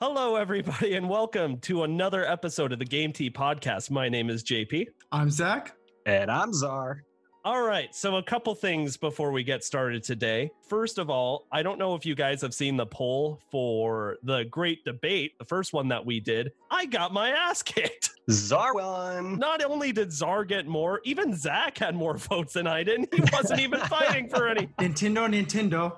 Hello, everybody, and welcome to another episode of the Game Tea Podcast. My name is JP. I'm Zach. And I'm Czar. All right, so a couple things before we get started today. First of all, I don't know if you guys have seen the poll for the great debate, the first one that we did. I got my ass kicked. Czar won. Not only did Czar get more, even Zach had more votes than I did. He wasn't even fighting for any. Nintendo.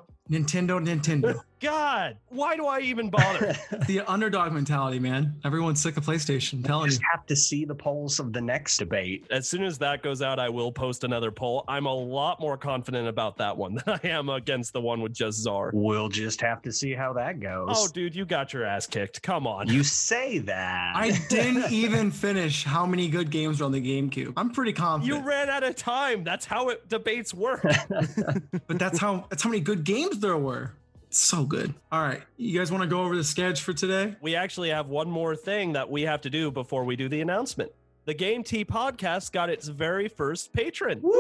God, why do I even bother? The underdog mentality, man. Everyone's sick of PlayStation. Telling you. Just have to see the polls of the next debate. As soon as that goes out, I will post another poll. I'm a lot more confident about that one than I am against the one with just Czar. We'll just have to see how that goes. Oh, dude, you got your ass kicked. Come on. You say that. I didn't even finish how many good games were on the GameCube. I'm pretty confident. You ran out of time. That's how debates work. But that's how many good games there were. So good. All right. You guys want to go over the sketch for today? We actually have one more thing that we have to do before we do the announcement. The Game Tea Podcast got its very first patron. Woo!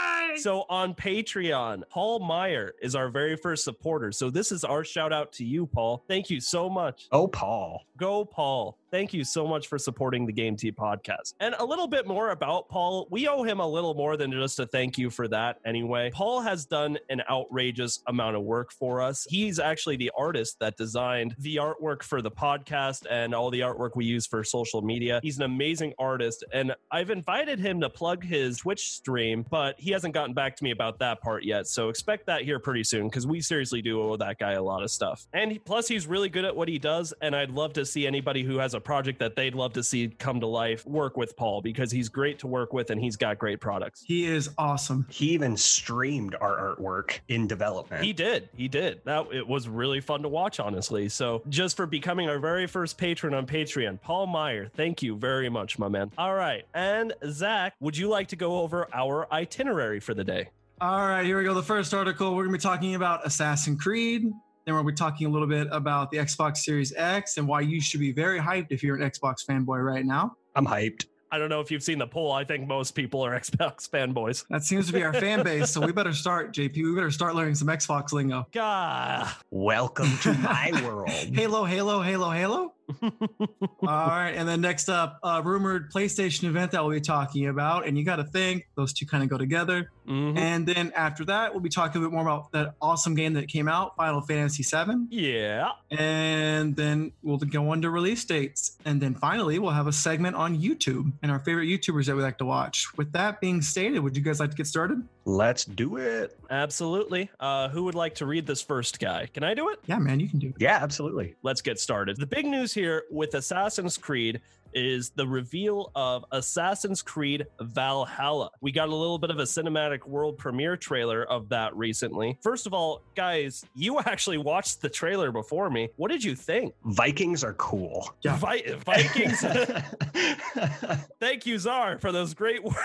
Yay! So on Patreon, Paul Meyer is our very first supporter. So this is our shout out to you, Paul. Thank you so much. Oh, Paul. Go, Paul. Thank you so much for supporting the Game Tea Podcast. And a little bit more about Paul. We owe him a little more than just a thank you for that anyway. Paul has done an outrageous amount of work for us. He's actually the artist that designed the artwork for the podcast and all the artwork we use for social media. He's an amazing artist, and I've invited him to plug his Twitch stream, but he hasn't gotten back to me about that part yet. So expect that here pretty soon, because we seriously do owe that guy a lot of stuff. And plus, he's really good at what he does, and I'd love to see anybody who has a project that they'd love to see come to life work with Paul, because he's great to work with and he's got great products. He is awesome. He even streamed our artwork in development. He did. It was really fun to watch, honestly. So just for becoming our very first patron on Patreon, Paul Meyer, thank you very much, my man. All right. And Zach, would you like to go over our itinerary for the day? All right, here we go. The first article, we're going to be talking about Assassin's Creed. Then we'll be talking a little bit about the Xbox Series X and why you should be very hyped if you're an Xbox fanboy right now. I'm hyped. I don't know if you've seen the poll. I think most people are Xbox fanboys. That seems to be our fan base, so we better start, JP. We better start learning some Xbox lingo. God. Welcome to my world. Halo. All right, and then next up, a rumored PlayStation event that we'll be talking about, and you got to think those two kind of go together. Mm-hmm. And then after that, we'll be talking a bit more about that awesome game that came out, Final Fantasy VII. Yeah. And then we'll go on to release dates, and then finally we'll have a segment on YouTube and our favorite YouTubers that we like to watch. With that being stated, would you guys like to get started? Let's do it. Absolutely. Who would like to read this first guy? Can I do it? Yeah, man, you can do it. Yeah, absolutely. Let's get started. The big news here with Assassin's Creed is the reveal of Assassin's Creed Valhalla. We got a little bit of a cinematic world premiere trailer of that recently. First of all, guys, you actually watched the trailer before me. What did you think? Vikings are cool. Yeah. Vikings. Thank you, Czar, for those great words.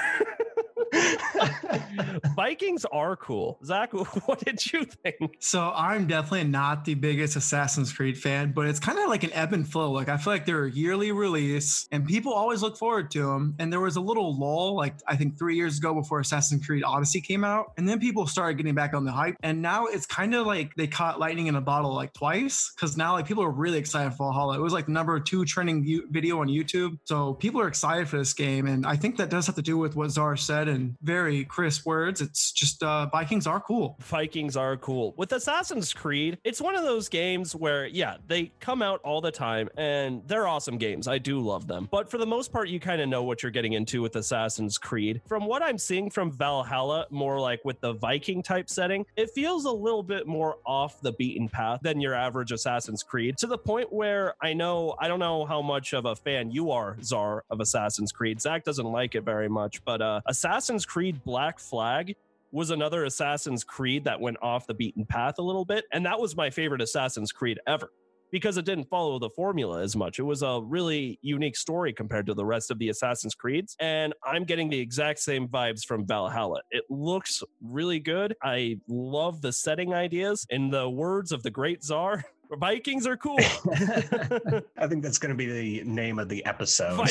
Vikings are cool. Zach, what did you think? So I'm definitely not the biggest Assassin's Creed fan, but it's kind of like an ebb and flow. Like I feel like they're a yearly release and people always look forward to them. And there was a little lull, like I think 3 years ago before Assassin's Creed Odyssey came out. And then people started getting back on the hype. And now it's kind of like they caught lightning in a bottle like twice, because now like people are really excited for Valhalla. It was like number 2 trending video on YouTube. So people are excited for this game. And I think that does have to do with what Czar said and very crisp words. It's just Vikings are cool. Vikings are cool. With Assassin's Creed, it's one of those games where, yeah, they come out all the time and they're awesome games. I do love them. But for the most part, you kind of know what you're getting into with Assassin's Creed. From what I'm seeing from Valhalla, more like with the Viking type setting, it feels a little bit more off the beaten path than your average Assassin's Creed, to the point where I don't know how much of a fan you are, Czar, of Assassin's Creed. Zach doesn't like it very much, but Assassin's Creed Black Flag was another Assassin's Creed that went off the beaten path a little bit. And that was my favorite Assassin's Creed ever, because it didn't follow the formula as much. It was a really unique story compared to the rest of the Assassin's Creeds. And I'm getting the exact same vibes from Valhalla. It looks really good. I love the setting ideas. In the words of the great Czar, Vikings are cool. I think that's going to be the name of the episode.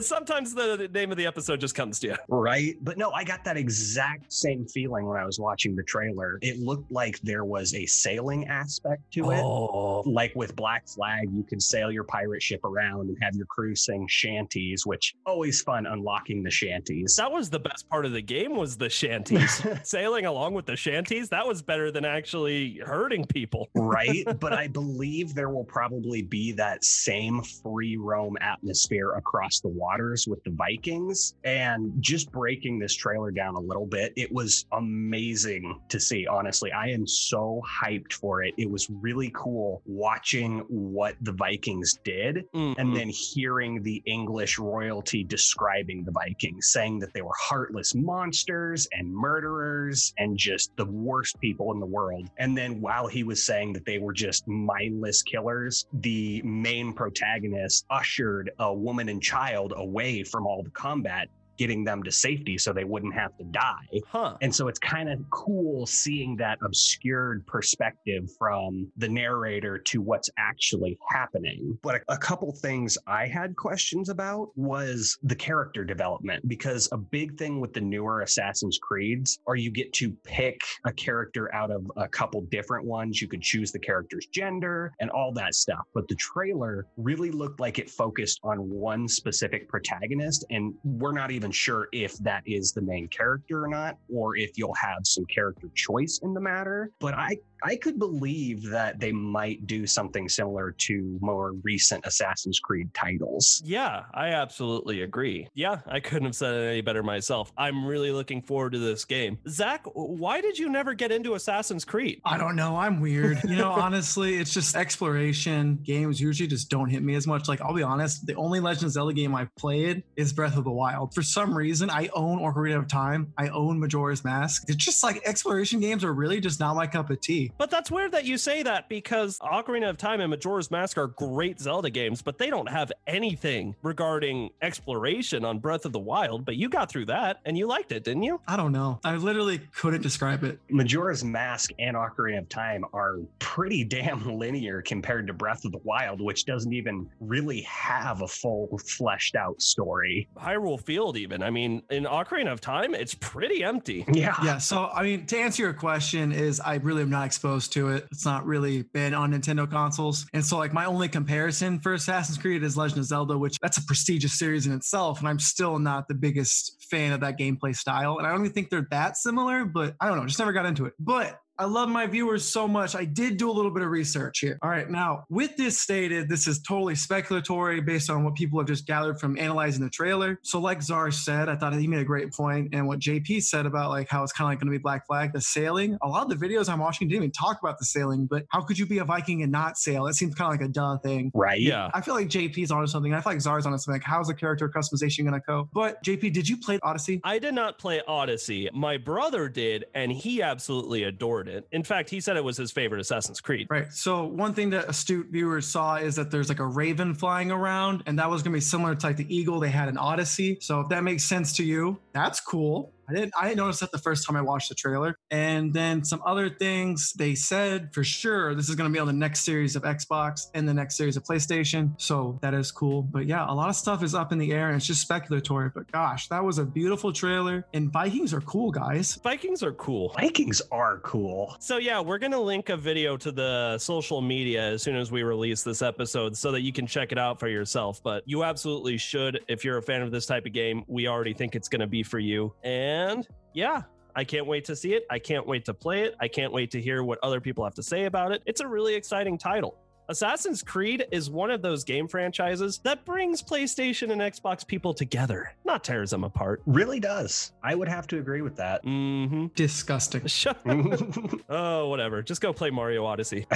Sometimes the name of the episode just comes to you. Right. But no, I got that exact same feeling when I was watching the trailer. It looked like there was a sailing aspect to it. Oh. Like with Black Flag, you can sail your pirate ship around and have your crew sing shanties, which always fun unlocking the shanties. That was the best part of the game, was the shanties. Sailing along with the shanties, that was better than actually hurting people. Right. But I believe there will probably be that same free roam atmosphere across the waters with the Vikings. And just breaking this trailer down a little bit, it was amazing to see. Honestly, I am so hyped for it. It was really cool watching what the Vikings did, and then hearing the English royalty describing the Vikings, saying that they were heartless monsters and murderers and just the worst people in the world. And then while he was saying that they were just mindless killers, the main protagonist ushered a woman and child away from all the combat, getting them to safety so they wouldn't have to die. Huh. And so it's kind of cool seeing that obscured perspective from the narrator to what's actually happening. But a couple things I had questions about was the character development, because a big thing with the newer Assassin's Creeds are you get to pick a character out of a couple different ones. You could choose the character's gender and all that stuff. But the trailer really looked like it focused on one specific protagonist, and we're not even sure if that is the main character or not, or if you'll have some character choice in the matter. But I could believe that they might do something similar to more recent Assassin's Creed titles. Yeah, I absolutely agree. Yeah, I couldn't have said it any better myself. I'm really looking forward to this game. Zach, why did you never get into Assassin's Creed? I don't know. I'm weird. You know, honestly, it's just exploration. Games usually just don't hit me as much. Like, I'll be honest, the only Legend of Zelda game I played is Breath of the Wild. For some reason, I own Ocarina of Time. I own Majora's Mask. It's just like exploration games are really just not my cup of tea. But that's weird that you say that, because Ocarina of Time and Majora's Mask are great Zelda games, but they don't have anything regarding exploration on Breath of the Wild. But you got through that and you liked it, didn't you? I don't know. I literally couldn't describe it. Majora's Mask and Ocarina of Time are pretty damn linear compared to Breath of the Wild, which doesn't even really have a full fleshed out story. Hyrule Field even. I mean, in Ocarina of Time, it's pretty empty. Yeah. So, I mean, to answer your question is I really am not exposed to it. It's not really been on Nintendo consoles. And so like my only comparison for Assassin's Creed is Legend of Zelda, which that's a prestigious series in itself. And I'm still not the biggest fan of that gameplay style. And I don't even think they're that similar, but I don't know. Just never got into it. But I love my viewers so much. I did do a little bit of research here. All right. Now, with this stated, this is totally speculatory based on what people have just gathered from analyzing the trailer. So like Czar said, I thought he made a great point. And what JP said about like how it's kind of like going to be Black Flag, the sailing. A lot of the videos I'm watching didn't even talk about the sailing, but how could you be a Viking and not sail? That seems kind of like a duh thing. Right. Yeah. I feel like JP's onto something. I feel like Czar's onto something. Like, how's the character customization going to go? But JP, did you play Odyssey? I did not play Odyssey. My brother did, and he absolutely adored it. In fact, he said it was his favorite Assassin's Creed. Right. So one thing that astute viewers saw is that there's like a raven flying around, and that was going to be similar to like the eagle they had in Odyssey. So if that makes sense to you, that's cool. I didn't notice that the first time I watched the trailer. And then some other things they said, for sure, this is going to be on the next series of Xbox and the next series of PlayStation. So that is cool. But yeah, a lot of stuff is up in the air and it's just speculatory. But gosh, that was a beautiful trailer. And Vikings are cool, guys. Vikings are cool. Vikings are cool. So yeah, we're going to link a video to the social media as soon as we release this episode so that you can check it out for yourself. But you absolutely should. If you're a fan of this type of game, we already think it's going to be for you. And yeah, I can't wait to see it. I can't wait to play it. I can't wait to hear what other people have to say about it. It's a really exciting title. Assassin's Creed is one of those game franchises that brings PlayStation and Xbox people together, not tears them apart. Really does. I would have to agree with that. Mm-hmm. Disgusting. Shut up. Oh, whatever. Just go play Mario Odyssey.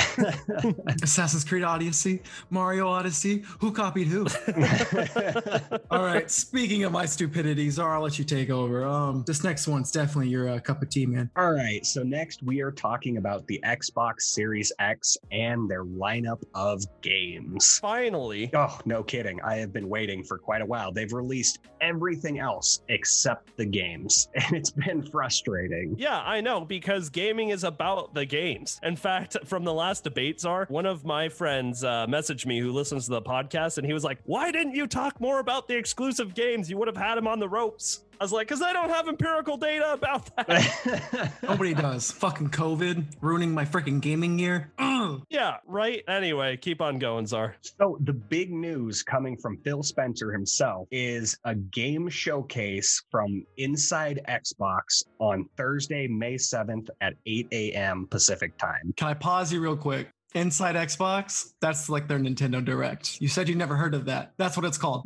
Assassin's Creed Odyssey, Mario Odyssey. Who copied who? All right. Speaking of my stupidity, Czar, I'll let you take over. This next one's definitely your cup of tea, man. All right. So next we are talking about the Xbox Series X and their lineup of games. Finally. Oh, no kidding. I have been waiting for quite a while. They've released everything else except the games, and it's been frustrating. Yeah, I know, because gaming is about the games. In fact, from the last debates are, one of my friends messaged me who listens to the podcast, and he was like, why didn't you talk more about the exclusive games? You would have had him on the ropes. I was like, because I don't have empirical data about that. Nobody does. Fucking COVID ruining my freaking gaming year. Yeah, right. Anyway, keep on going, Czar. So the big news coming from Phil Spencer himself is a game showcase from Inside Xbox on Thursday, May 7th at 8 a.m. Pacific time. Can I pause you real quick? Inside Xbox, that's like their Nintendo Direct. You said you never heard of that. That's what it's called.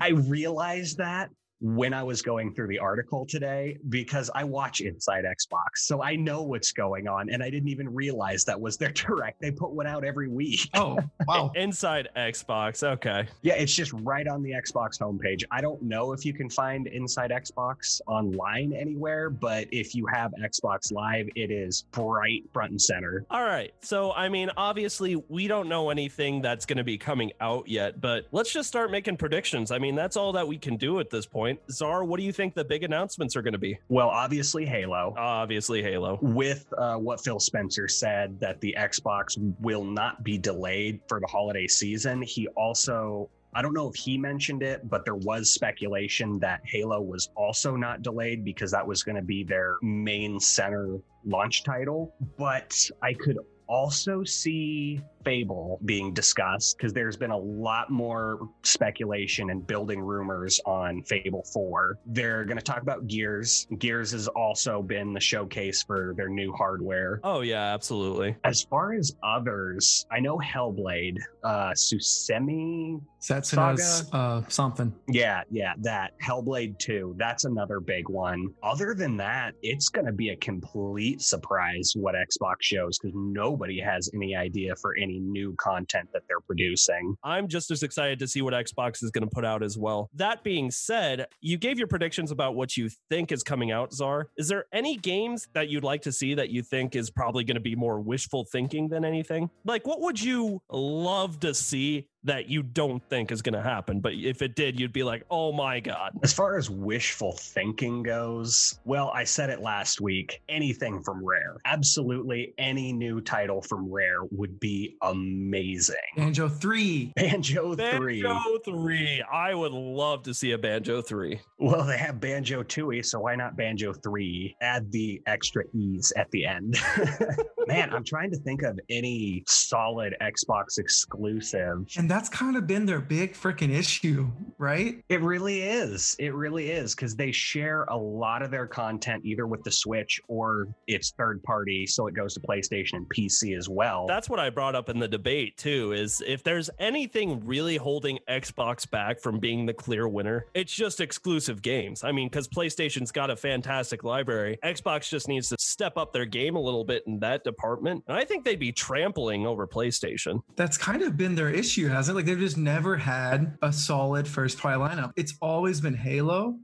I realized that when I was going through the article today, because I watch Inside Xbox, so I know what's going on, and I didn't even realize that was their direct. They put one out every week. Oh, wow. Inside Xbox, okay. Yeah, it's just right on the Xbox homepage. I don't know if you can find Inside Xbox online anywhere, but if you have Xbox Live, it is bright front and center. All right, so I mean, obviously, we don't know anything that's going to be coming out yet, but let's just start making predictions. I mean, that's all that we can do at this point. Czar, what do you think the big announcements are going to be? Well, obviously Halo. Obviously Halo. With what Phil Spencer said, that the Xbox will not be delayed for the holiday season. He also, I don't know if he mentioned it, but there was speculation that Halo was also not delayed because that was going to be their main center launch title. But I could also see Fable being discussed, because there's been a lot more speculation and building rumors on Fable 4. They're going to talk about Gears. Gears has also been the showcase for their new hardware. Oh, yeah, absolutely. As far as others, I know Hellblade, Susemi Saga? Something. Yeah, that. Hellblade 2, that's another big one. Other than that, it's going to be a complete surprise what Xbox shows, because nobody has any idea for any new content that they're producing. I'm just as excited to see what Xbox is going to put out as well. That being said, you gave your predictions about what you think is coming out, Czar. Is there any games that you'd like to see that you think is probably going to be more wishful thinking than anything? Like, what would you love to see that you don't think is going to happen, but if it did, you'd be like, oh my God. As far as wishful thinking goes, well, I said it last week, anything from Rare. Absolutely any new title from Rare would be amazing. Banjo 3. Banjo 3. I would love to see a Banjo 3. Well, they have Banjo 2-y, so why not Banjo 3? Add the extra E's at the end. Man, I'm trying to think of any solid Xbox exclusive. And that's kind of been their big freaking issue, right? It really is. It really is, because they share a lot of their content either with the Switch or it's third party, so it goes to PlayStation and PC as well. That's what I brought up in the debate too, is if there's anything really holding Xbox back from being the clear winner, it's just exclusive games. I mean, because PlayStation's got a fantastic library. Xbox just needs to step up their game a little bit in that department. And I think they'd be trampling over PlayStation. That's kind of been their issue, hasn't it? Like, they've just never had a solid first party lineup. It's always been Halo,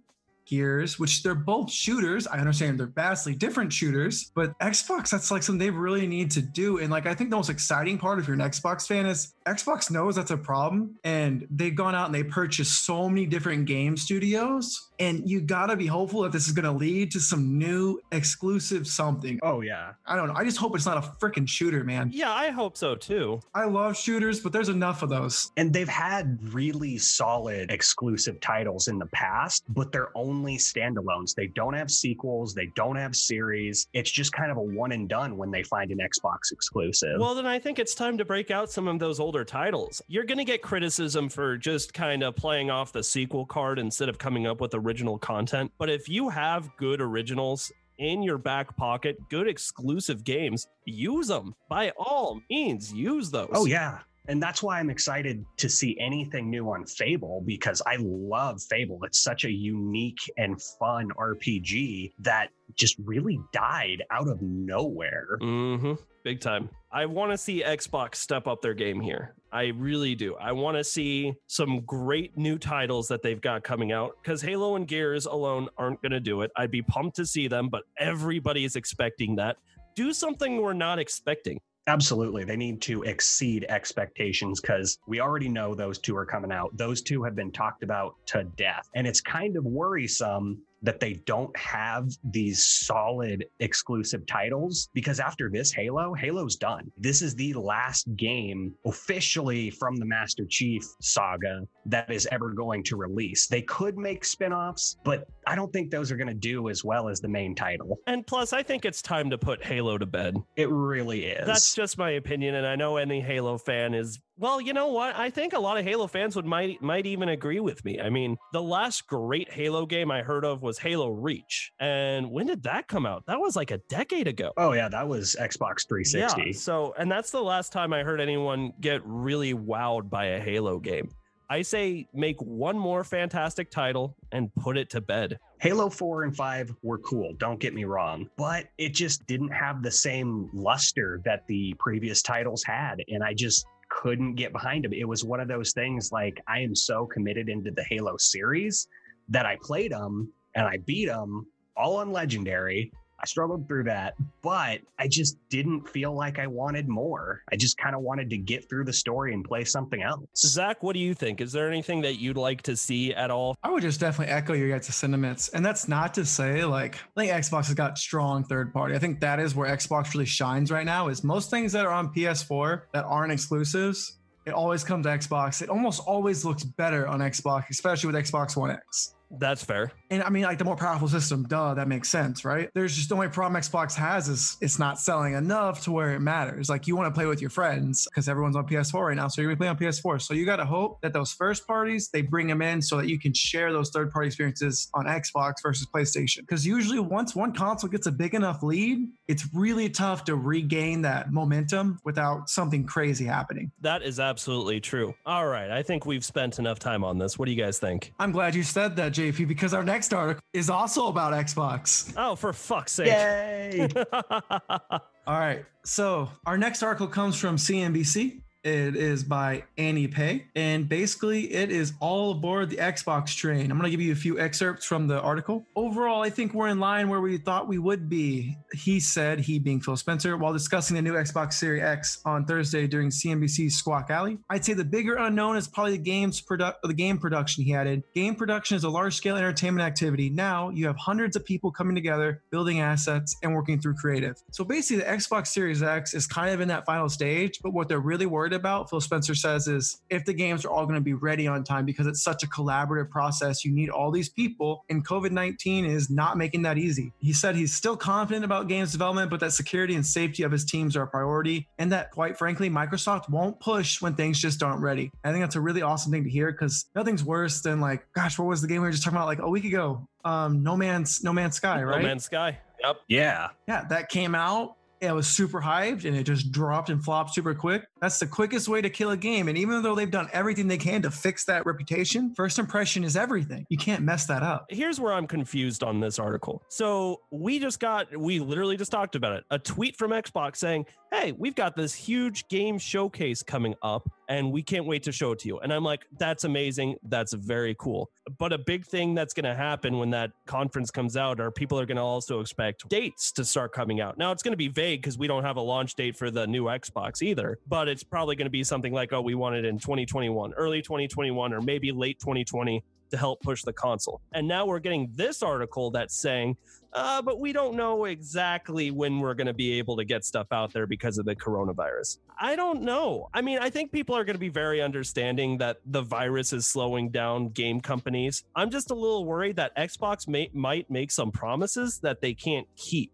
Gears, which they're both shooters. I understand they're vastly different shooters, but Xbox, that's like something they really need to do. And like, I think the most exciting part if you're an Xbox fan is Xbox knows that's a problem, and they've gone out and they purchased so many different game studios. And you gotta be hopeful that this is gonna lead to some new exclusive something. Oh yeah. I don't know. I just hope it's not a freaking shooter, man. Yeah, I hope so too. I love shooters, but there's enough of those. And they've had really solid exclusive titles in the past, but they're only standalones. They don't have sequels. They don't have series. It's just kind of a one and done when they find an Xbox exclusive. Well, then I think it's time to break out some of those older titles. You're gonna get criticism for just kind of playing off the sequel card instead of coming up with a original content, but if you have good originals in your back pocket, good exclusive games, use them. By all means, use those. Oh yeah. And that's why I'm excited to see anything new on Fable, because I love Fable. It's such a unique and fun RPG that just really died out of nowhere. Mm-hmm. Big time. I want to see Xbox step up their game here. I really do. I want to see some great new titles that they've got coming out, because Halo and Gears alone aren't going to do it. I'd be pumped to see them, but everybody is expecting that. Do something we're not expecting. Absolutely. They need to exceed expectations because we already know those two are coming out. Those two have been talked about to death. And it's kind of worrisome that they don't have these solid exclusive titles, because after this Halo's done. This is the last game officially from the Master Chief saga that is ever going to release. They could make spin-offs, but I don't think those are going to do as well as the main title. And plus, I think it's time to put Halo to bed. It really is. That's just my opinion, and I know any Halo fan is... Well, you know what? I think a lot of Halo fans would might even agree with me. I mean, the last great Halo game I heard of was Halo Reach. And when did that come out? That was like a decade ago. Oh, yeah. That was Xbox 360. Yeah, so, and that's the last time I heard anyone get really wowed by a Halo game. I say make one more fantastic title and put it to bed. Halo 4 and 5 were cool, don't get me wrong, but it just didn't have the same luster that the previous titles had. And I just... couldn't get behind him. It was one of those things like, I am so committed into the Halo series that I played them and I beat them all on Legendary. I struggled through that, but I just didn't feel like I wanted more. I just kind of wanted to get through the story and play something else. Zach, what do you think? Is there anything that you'd like to see at all? I would just definitely echo your guys' sentiments. And that's not to say, like, I think Xbox has got strong third party. I think that is where Xbox really shines right now, is most things that are on PS4 that aren't exclusives, it always comes to Xbox. It almost always looks better on Xbox, especially with Xbox One X. That's fair. And I mean, like, the more powerful system, duh, that makes sense, right? There's just the only problem Xbox has is it's not selling enough to where it matters. Like, you want to play with your friends because everyone's on PS4 right now, so you're going to play on PS4. So you got to hope that those first parties, they bring them in so that you can share those third-party experiences on Xbox versus PlayStation. Because usually once one console gets a big enough lead, it's really tough to regain that momentum without something crazy happening. That is absolutely true. All right, I think we've spent enough time on this. What do you guys think? I'm glad you said that, JP, because our next article is also about Xbox. Oh, for fuck's sake. Yay! All right. So our next article comes from CNBC. It is by Annie Pei. And basically, it is all aboard the Xbox train. I'm going to give you a few excerpts from the article. Overall, I think we're in line where we thought we would be, he said, he being Phil Spencer, while discussing the new Xbox Series X on Thursday during CNBC's Squawk Alley. I'd say the bigger unknown is probably the game production, he added. Game production is a large-scale entertainment activity. Now, you have hundreds of people coming together, building assets, and working through creative. So basically, the Xbox Series X is kind of in that final stage, but what they're really worried about, Phil Spencer says, is if the games are all going to be ready on time, because it's such a collaborative process. You need all these people, and COVID-19 is not making that easy. He said he's still confident about games development, but that security and safety of his teams are a priority, and that, quite frankly, Microsoft won't push when things just aren't ready. I think that's a really awesome thing to hear, because nothing's worse than, like, gosh, what was the game we were just talking about like a week ago? No Man's Sky, right? No Man's Sky. Yep. Yeah, that came out. It was super hyped and it just dropped and flopped super quick. That's the quickest way to kill a game. And even though they've done everything they can to fix that reputation, first impression is everything. You can't mess that up. Here's where I'm confused on this article. So we literally just talked about it. A tweet from Xbox saying, hey, we've got this huge game showcase coming up and we can't wait to show it to you. And I'm like, that's amazing. That's very cool. But a big thing that's going to happen when that conference comes out are people are going to also expect dates to start coming out. Now, it's going to be vague because we don't have a launch date for the new Xbox either, but it's probably going to be something like, oh, we want it in 2021, early 2021, or maybe late 2020 to help push the console. And now we're getting this article that's saying, but we don't know exactly when we're going to be able to get stuff out there because of the coronavirus. I don't know. I mean, I think people are going to be very understanding that the virus is slowing down game companies. I'm just a little worried that Xbox might make some promises that they can't keep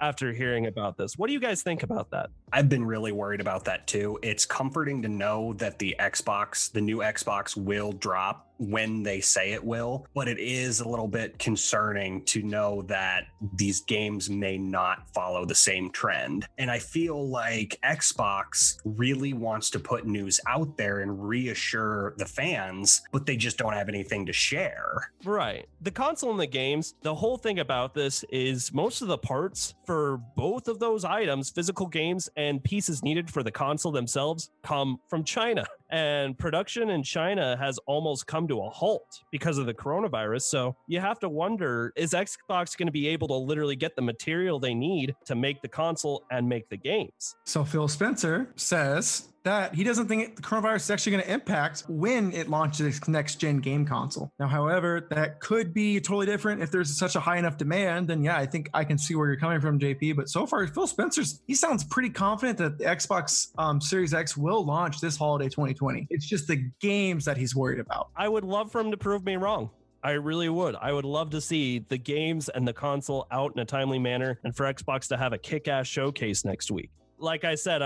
after hearing about this. What do you guys think about that? I've been really worried about that too. It's comforting to know that the new Xbox will drop when they say it will, but it is a little bit concerning to know that these games may not follow the same trend. And I feel like Xbox really wants to put news out there and reassure the fans, but they just don't have anything to share. Right. The console and the games, the whole thing about this is most of the parts for both of those items, physical games and pieces needed for the console themselves, come from China. and production in China has almost come to a halt because of the coronavirus. So you have to wonder, is Xbox going to be able to literally get the material they need to make the console and make the games? So Phil Spencer says that he doesn't think the coronavirus is actually going to impact when it launches its next-gen game console. Now, however, that could be totally different. If there's such a high enough demand, then yeah, I think I can see where you're coming from, JP. But so far, Phil Spencer's, he sounds pretty confident that the Xbox Series X will launch this holiday 2020. It's just the games that he's worried about. I would love for him to prove me wrong. I really would. I would love to see the games and the console out in a timely manner and for Xbox to have a kick-ass showcase next week. Like I said,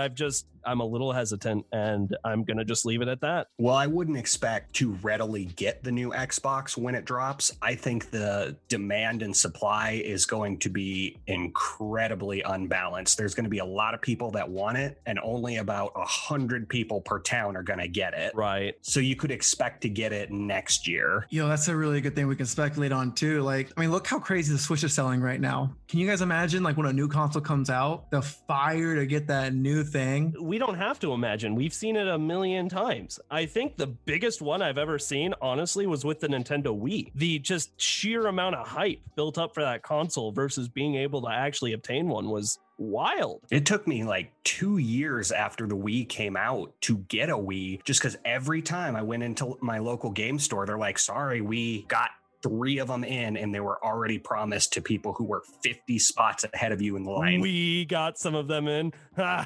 I'm a little hesitant, and I'm going to just leave it at that. Well, I wouldn't expect to readily get the new Xbox when it drops. I think the demand and supply is going to be incredibly unbalanced. There's going to be a lot of people that want it, and only about 100 people per town are going to get it. Right. So you could expect to get it next year. You know, that's a really good thing we can speculate on too. Like, I mean, look how crazy the Switch is selling right now. Can you guys imagine, like, when a new console comes out, the fire to get that new thing? We don't have to imagine. We've seen it a million times. I think the biggest one I've ever seen, honestly, was with the Nintendo Wii. The just sheer amount of hype built up for that console versus being able to actually obtain one was wild. It took me like 2 years after the Wii came out to get a Wii, just because every time I went into my local game store, they're like, sorry, we got 3 of them in, and they were already promised to people who were 50 spots ahead of you in the line. We got some of them in. No,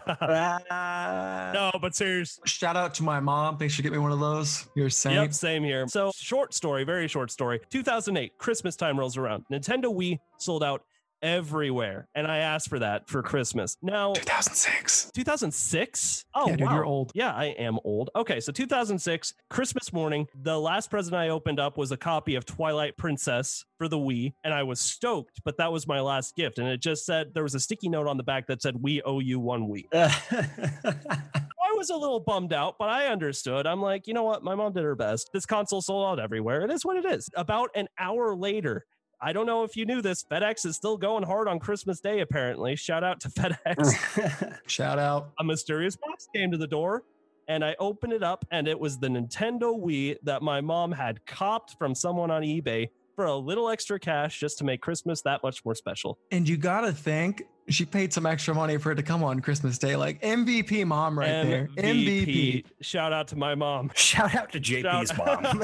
but serious. Shout out to my mom. Thinks she get me one of those. You're saying? Yep, same here. So short story, very short story. 2008, Christmas time rolls around. Nintendo Wii sold out everywhere, and I asked for that for Christmas. Now 2006. Oh yeah, dude, wow. You're old. Yeah, I am old. Okay, so 2006, Christmas morning, the last present I opened up was a copy of Twilight Princess for the Wii, and I was stoked, but that was my last gift, and it just said, there was a sticky note on the back that said, we owe you one Wii. I was a little bummed out, but I understood. I'm like, you know what? My mom did her best. This console sold out everywhere. It is what it is. About an hour later, I don't know if you knew this, FedEx is still going hard on Christmas Day, apparently. Shout out to FedEx. Shout out. A mysterious box came to the door, and I opened it up, and it was the Nintendo Wii that my mom had copped from someone on eBay for a little extra cash just to make Christmas that much more special. And you gotta think, she paid some extra money for it to come on Christmas Day. Like, MVP mom right there. MVP. Shout out to my mom. Shout out to JP's mom.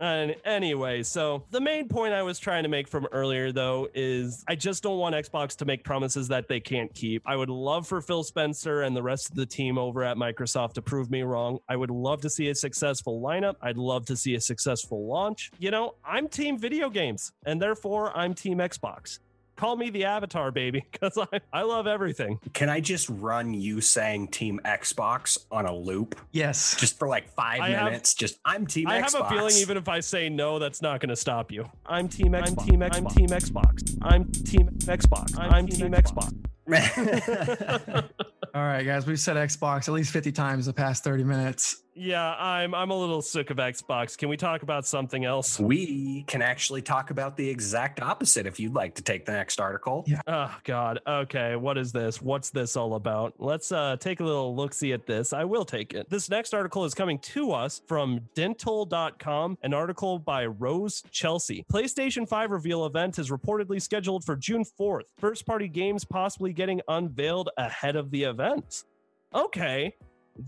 And anyway, so the main point I was trying to make from earlier, though, is I just don't want Xbox to make promises that they can't keep. I would love for Phil Spencer and the rest of the team over at Microsoft to prove me wrong. I would love to see a successful lineup. I'd love to see a successful launch. You know, I'm team video games, and therefore I'm team Xbox. Call me the avatar, baby, because I love everything. Can I just run you saying Team Xbox on a loop? Yes. Just for like 5 minutes. I'm Team Xbox. I have a feeling even if I say no, that's not going to stop you. I'm Team Xbox. I'm Team Xbox. I'm Team Xbox. I'm Team Xbox. All right, guys, we've said Xbox at least 50 times in the past 30 minutes. Yeah, I'm a little sick of Xbox. Can we talk about something else? We can actually talk about the exact opposite if you'd like to take the next article. Yeah. Oh, God. Okay, what is this? What's this all about? Let's take a little look-see at this. I will take it. This next article is coming to us from dental.com, an article by Rose Chelsea. PlayStation 5 reveal event is reportedly scheduled for June 4th. First-party games possibly getting unveiled ahead of the event. Okay.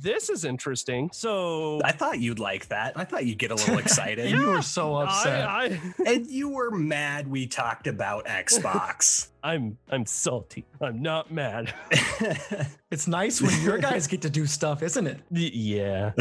This is interesting. So I thought you'd like that. I thought you'd get a little excited. Yeah, you were so upset. And you were mad we talked about Xbox. I'm salty. I'm not mad. It's nice when your guys get to do stuff, isn't it? Yeah.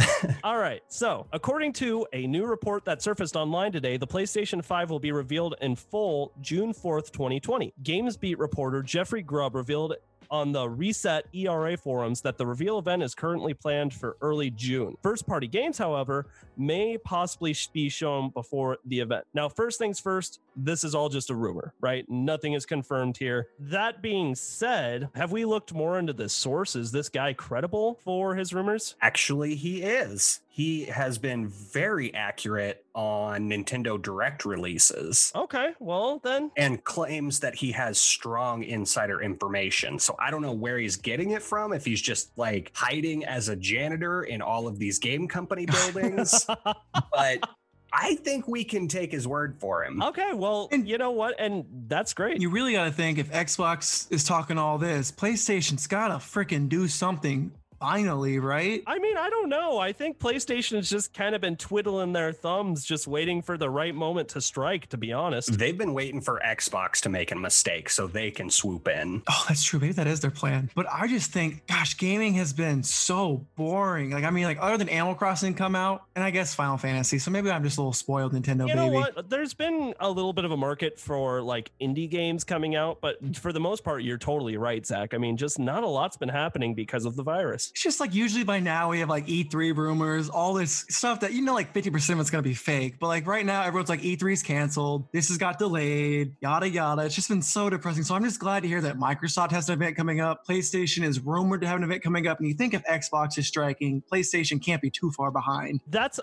All right. So according to a new report that surfaced online today, the PlayStation 5 will be revealed in full June 4th, 2020. GamesBeat reporter Jeffrey Grubb revealed on the Reset ERA forums that the reveal event is currently planned for early June. First-party games, however, may possibly be shown before the event. Now, first things first, this is all just a rumor, right? Nothing is confirmed here. That being said, have we looked more into the source? Is this guy credible for his rumors? Actually, he is. he has been very accurate on Nintendo Direct releases. Okay, well then. And claims that he has strong insider information. So I don't know where he's getting it from, if he's just like hiding as a janitor in all of these game company buildings. But I think we can take his word for him. Okay, well, and you know what? And that's great. You really got to think, if Xbox is talking all this, PlayStation's got to freaking do something finally, right? I mean, I don't know. I think PlayStation has just kind of been twiddling their thumbs, just waiting for the right moment to strike, to be honest. They've been waiting for Xbox to make a mistake so they can swoop in. Oh, that's true. Maybe that is their plan. But I just think, gosh, gaming has been so boring. Like, I mean, like, other than Animal Crossing come out, and I guess Final Fantasy. So maybe I'm just a little spoiled Nintendo, you know, baby. What? There's been a little bit of a market for like indie games coming out, but for the most part, you're totally right, Zach. I mean, just not a lot's been happening because of the virus. It's just like, usually by now we have like E3 rumors, all this stuff that, you know, like 50% of it's going to be fake. But like right now, everyone's like, E3's canceled. This has got delayed, yada, yada. It's just been so depressing. So I'm just glad to hear that Microsoft has an event coming up. PlayStation is rumored to have an event coming up. And you think if Xbox is striking, PlayStation can't be too far behind. That's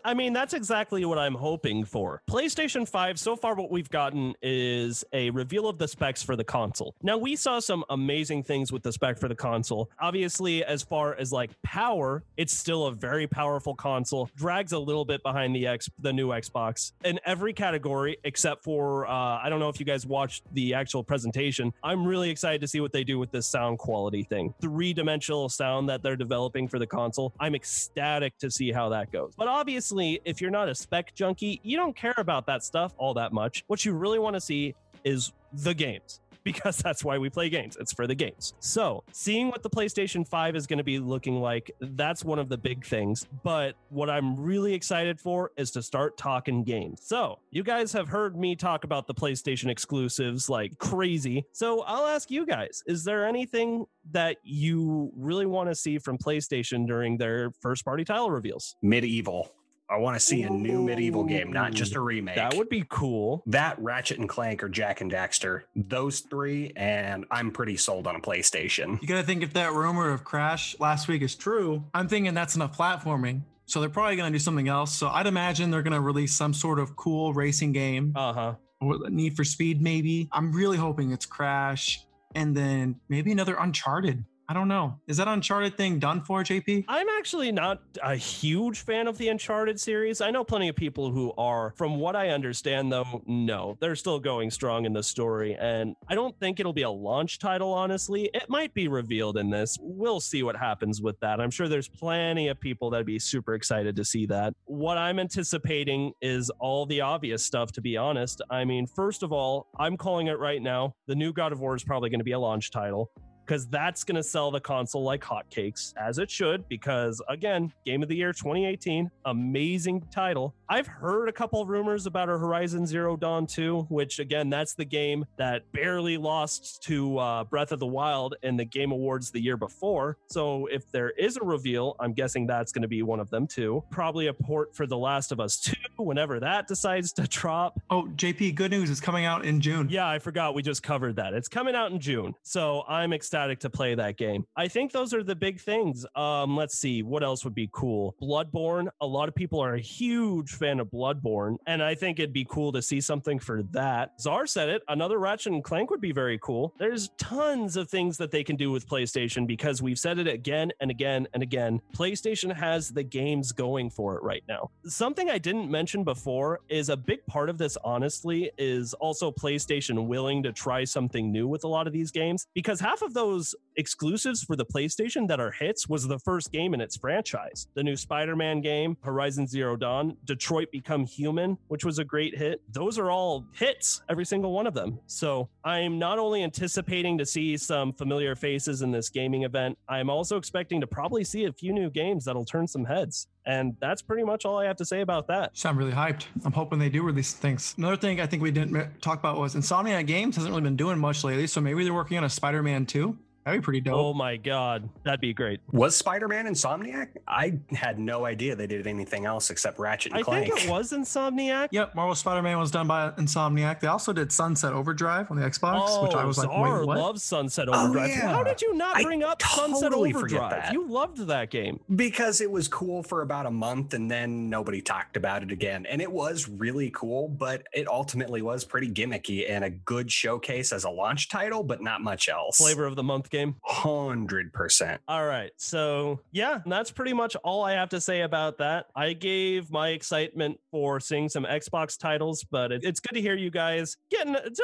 exactly what I'm hoping for. PlayStation 5, so far what we've gotten is a reveal of the specs for the console. Now, we saw some amazing things with the spec for the console. Obviously, as far as like power, it's still a very powerful console, drags a little bit behind the new Xbox in every category except for I don't know if you guys watched the actual presentation. I'm really excited to see what they do with this sound quality thing, three-dimensional sound that they're developing for the console. I'm ecstatic to see how that goes. But obviously, if you're not a spec junkie, you don't care about that stuff all that much. What you really want to see is the games, because that's why we play games. It's for the games. So seeing what the PlayStation 5 is going to be looking like, that's one of the big things. But what I'm really excited for is to start talking games. So you guys have heard me talk about the PlayStation exclusives like crazy. So I'll ask you guys, is there anything that you really want to see from PlayStation during their first party title reveals? Medieval. I want to see a new medieval game, not just a remake. That would be cool. That, Ratchet and Clank, or Jak and Daxter, those three, and I'm pretty sold on a PlayStation. You gotta think, if that rumor of Crash last week is true, I'm thinking that's enough platforming. So they're probably gonna do something else. So I'd imagine they're gonna release some sort of cool racing game. Uh-huh. Or Need for Speed, maybe. I'm really hoping it's Crash, and then maybe another Uncharted. I don't know. Is that Uncharted thing done for, JP? I'm actually not a huge fan of the Uncharted series. I know plenty of people who are. From what I understand, though, no. They're still going strong in the story, and I don't think it'll be a launch title, honestly. It might be revealed in this. We'll see what happens with that. I'm sure there's plenty of people that'd be super excited to see that. What I'm anticipating is all the obvious stuff, to be honest. I mean, first of all, I'm calling it right now. The new God of War is probably going to be a launch title, because that's going to sell the console like hotcakes, as it should, because, again, Game of the Year 2018, amazing title. I've heard a couple of rumors about a Horizon Zero Dawn 2, which, again, that's the game that barely lost to Breath of the Wild in the Game Awards the year before. So if there is a reveal, I'm guessing that's going to be one of them, too. Probably a port for The Last of Us 2, whenever that decides to drop. Oh, JP, good news. It's coming out in June. Yeah, I forgot. We just covered that. It's coming out in June. So I'm excited to play that game. I think those are the big things. Let's see what else would be cool. Bloodborne. A lot of people are a huge fan of Bloodborne, and I think it'd be cool to see something for that. Czar said it. Another Ratchet and Clank would be very cool. There's tons of things that they can do with PlayStation, because we've said it again and again and again. PlayStation has the games going for it right now. Something I didn't mention before is a big part of this, honestly, is also PlayStation willing to try something new with a lot of these games, because half of those exclusives for the PlayStation that are hits was the first game in its franchise. The new Spider-Man game, Horizon Zero Dawn, Detroit Become Human, which was a great hit. Those are all hits, every single one of them. So I'm not only anticipating to see some familiar faces in this gaming event, I'm also expecting to probably see a few new games that'll turn some heads. And that's pretty much all I have to say about that. Sound really hyped. I'm hoping they do release things. Another thing I think we didn't talk about was Insomniac Games hasn't really been doing much lately, so maybe they're working on a Spider-Man 2. That'd be pretty dope. Oh my God, that'd be great. Was Spider-Man Insomniac? I had no idea they did anything else except Ratchet and Clank. I think it was Insomniac. Yep, Marvel's Spider-Man was done by Insomniac. They also did Sunset Overdrive on the Xbox, which I was like, wait, what? I love Sunset Overdrive. Oh, yeah. How did you not bring up Sunset Overdrive? You loved that game. Because it was cool for about a month and then nobody talked about it again. And it was really cool, but it ultimately was pretty gimmicky and a good showcase as a launch title, but not much else. Flavor of the month game. 100%. All right. So yeah, that's pretty much all I have to say about that. I gave my excitement for seeing some Xbox titles, but it's good to hear you guys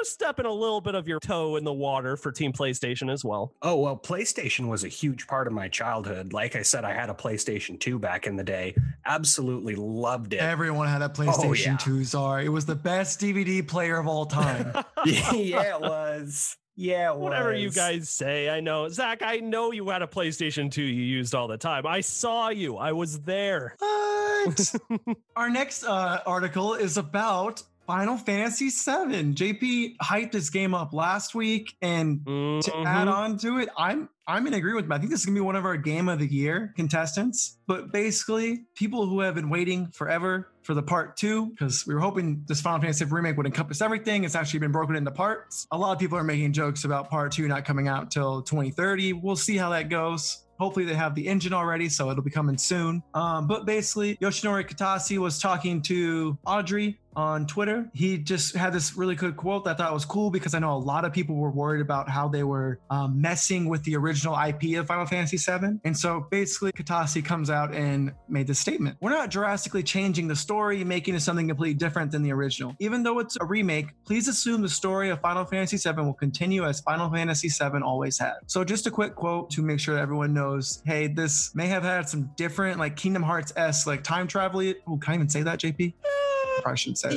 stepping a little bit of your toe in the water for Team PlayStation as well. Oh, well, PlayStation was a huge part of my childhood. Like I said, I had a PlayStation 2 back in the day. Absolutely loved it. Everyone had a PlayStation 2, Czar. It was the best DVD player of all time. Yeah, it was. Yeah, whatever you guys say. I know, Zach, I know you had a PlayStation 2 you used all the time. I saw you. I was there. What? Our next article is about Final Fantasy VII. JP hyped this game up last week, and to add on to it, I'm going to agree with him. I think this is going to be one of our Game of the Year contestants, but basically people who have been waiting forever for the part two, because we were hoping this Final Fantasy VII remake would encompass everything. It's actually been broken into parts. A lot of people are making jokes about part two not coming out till 2030. We'll see how that goes. Hopefully they have the engine already, so it'll be coming soon. But basically, Yoshinori Kitase was talking to Audrey on Twitter. He just had this really good quote that I thought was cool, because I know a lot of people were worried about how they were messing with the original IP of Final Fantasy VII. And so basically, Kitase comes out and made this statement. We're not drastically changing the story, making it something completely different than the original. Even though it's a remake, please assume the story of Final Fantasy VII will continue as Final Fantasy VII always had. So just a quick quote to make sure that everyone knows, hey, this may have had some different, like, Kingdom Hearts-esque, like, time travel. Oh, can't even say that, JP. I should say.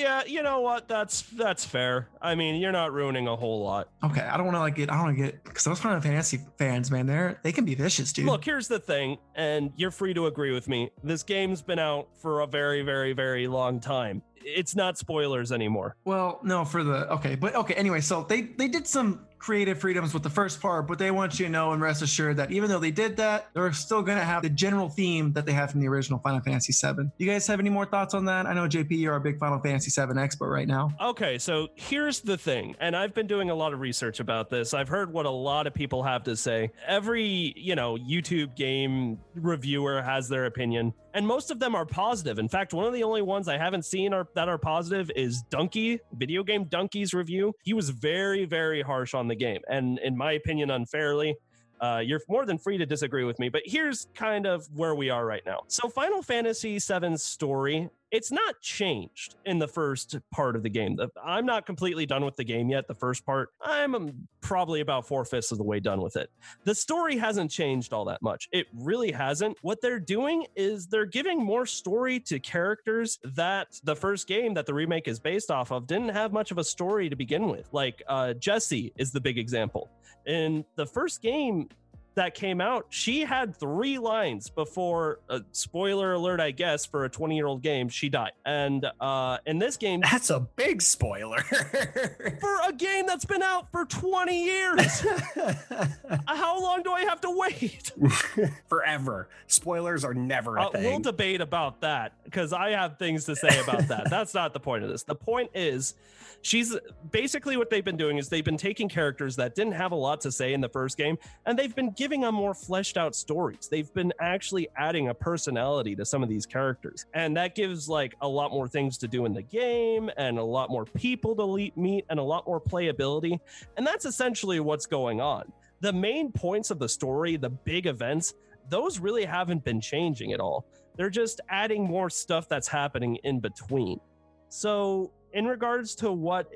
Yeah, you know what? That's fair. I mean, you're not ruining a whole lot. Okay, I don't want to get because those Final Fantasy fans, man, they can be vicious, dude. Look, here's the thing, and you're free to agree with me. This game's been out for a very, very, very long time. It's not spoilers anymore. Well, no, anyway, so they did some creative freedoms with the first part, but they want you to know and rest assured that even though they did that, they're still going to have the general theme that they have from the original Final Fantasy VII. You guys have any more thoughts on that? I know, JP, you're a big Final Fantasy VII expert right now. Okay, so here's the thing, and I've been doing a lot of research about this. I've heard what a lot of people have to say. Every, YouTube game reviewer has their opinion, and most of them are positive. In fact, one of the only ones I haven't seen that are positive is Donkey, Video Game Donkey's review. He was very, very harsh on the game, and in my opinion, unfairly. You're more than free to disagree with me, but here's kind of where we are right now. So Final Fantasy VII's story, it's not changed in the first part of the game. I'm not completely done with the game yet, the first part. I'm probably about 4/5 of the way done with it. The story hasn't changed all that much. It really hasn't. What they're doing is they're giving more story to characters that the first game that the remake is based off of didn't have much of a story to begin with. Like Jessie is the big example. In the first game that came out, she had 3 lines before, spoiler alert, I guess, for a 20-year-old game, she died. And in this game... That's a big spoiler. For a game that's been out for 20 years. How long do I have to wait? Forever. Spoilers are never a thing. We'll debate about that, because I have things to say about that. That's not the point of this. The point is, she's basically what they've been doing is they've been taking characters that didn't have a lot to say in the first game, and they've been giving them more fleshed out stories. They've been actually adding a personality to some of these characters, and that gives like a lot more things to do in the game and a lot more people to meet and a lot more playability. And that's essentially what's going on. The main points of the story, the big events, those really haven't been changing at all. They're just adding more stuff that's happening in between. So in regards to what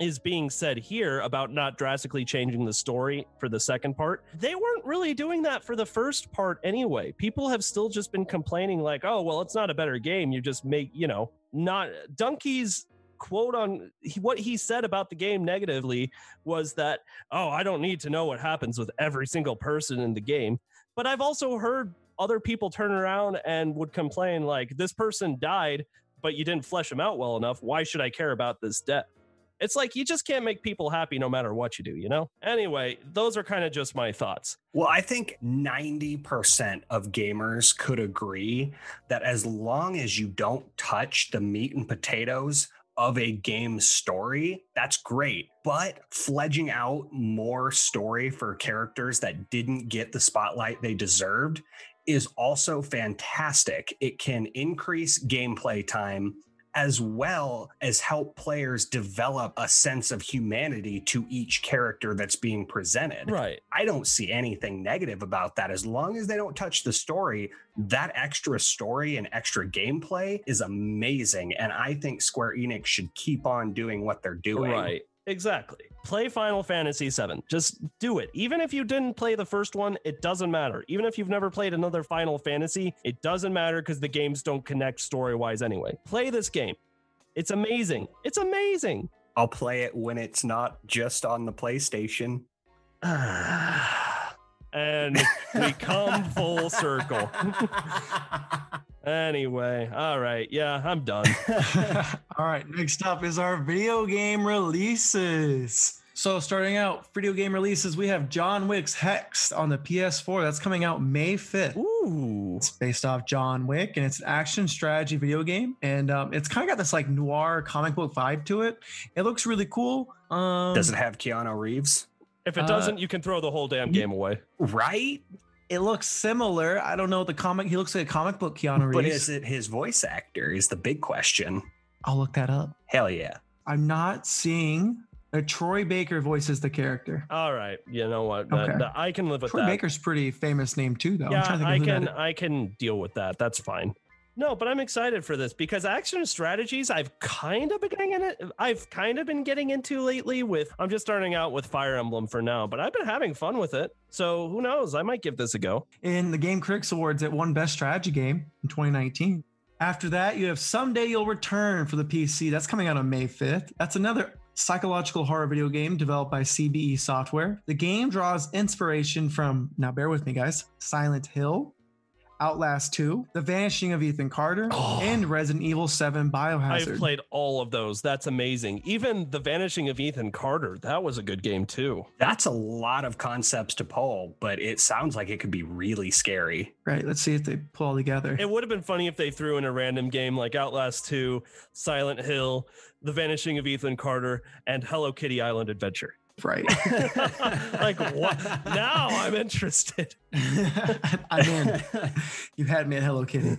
is being said here about not drastically changing the story for the second part, they weren't really doing that for the first part anyway. People have still just been complaining like, oh, well, it's not a better game. You just make, not... Donkey's quote on what he said about the game negatively was that, oh, I don't need to know what happens with every single person in the game. But I've also heard other people turn around and would complain like, this person died, but you didn't flesh them out well enough. Why should I care about this death? It's like you just can't make people happy no matter what you do, you know? Anyway, those are kind of just my thoughts. Well, I think 90% of gamers could agree that as long as you don't touch the meat and potatoes of a game's story, that's great. But fledging out more story for characters that didn't get the spotlight they deserved is also fantastic. It can increase gameplay time as well as help players develop a sense of humanity to each character that's being presented. Right. I don't see anything negative about that. As long as they don't touch the story, that extra story and extra gameplay is amazing. And I think Square Enix should keep on doing what they're doing. Right. Exactly. Play Final Fantasy VII. Just do it. Even if you didn't play the first one, it doesn't matter. Even if you've never played another Final Fantasy, it doesn't matter because the games don't connect story-wise anyway. Play this game. It's amazing. It's amazing. I'll play it when it's not just on the PlayStation. And we come full circle. Anyway, all right. Yeah, I'm done. All right. Next up is our video game releases. So starting out, video game releases, we have John Wick's Hex on the PS4. That's coming out May 5th. Ooh. It's based off John Wick, and it's an action strategy video game. And it's kind of got this like noir comic book vibe to it. It looks really cool. Does it have Keanu Reeves? If it doesn't, you can throw the whole damn game away. Right? It looks similar. I don't know the comic. He looks like a comic book Keanu Reeves. But is it his voice actor is the big question. I'll look that up. Hell yeah. I'm not seeing that Troy Baker voices the character. All right. You know what? Okay. I can live with Troy that. Troy Baker's pretty famous name too, though. Yeah, I can deal with that. That's fine. No, but I'm excited for this because action strategies I've kind of been getting into lately with, I'm just starting out with Fire Emblem for now, but I've been having fun with it. So who knows? I might give this a go. In the Game Critics Awards, it won Best Strategy Game in 2019. After that, you have Someday You'll Return for the PC. That's coming out on May 5th. That's another psychological horror video game developed by CBE Software. The game draws inspiration from, now bear with me guys, Silent Hill, Outlast 2, The Vanishing of Ethan Carter, and Resident Evil 7 Biohazard. I've played all of those. That's amazing. Even The Vanishing of Ethan Carter, that was a good game too. That's a lot of concepts to pull, but it sounds like it could be really scary. Right, let's see if they pull all together. It would have been funny if they threw in a random game like Outlast 2, Silent Hill, The Vanishing of Ethan Carter, and Hello Kitty Island Adventure. Right. Like what? Now I'm interested. I'm in. You had me at Hello Kitty.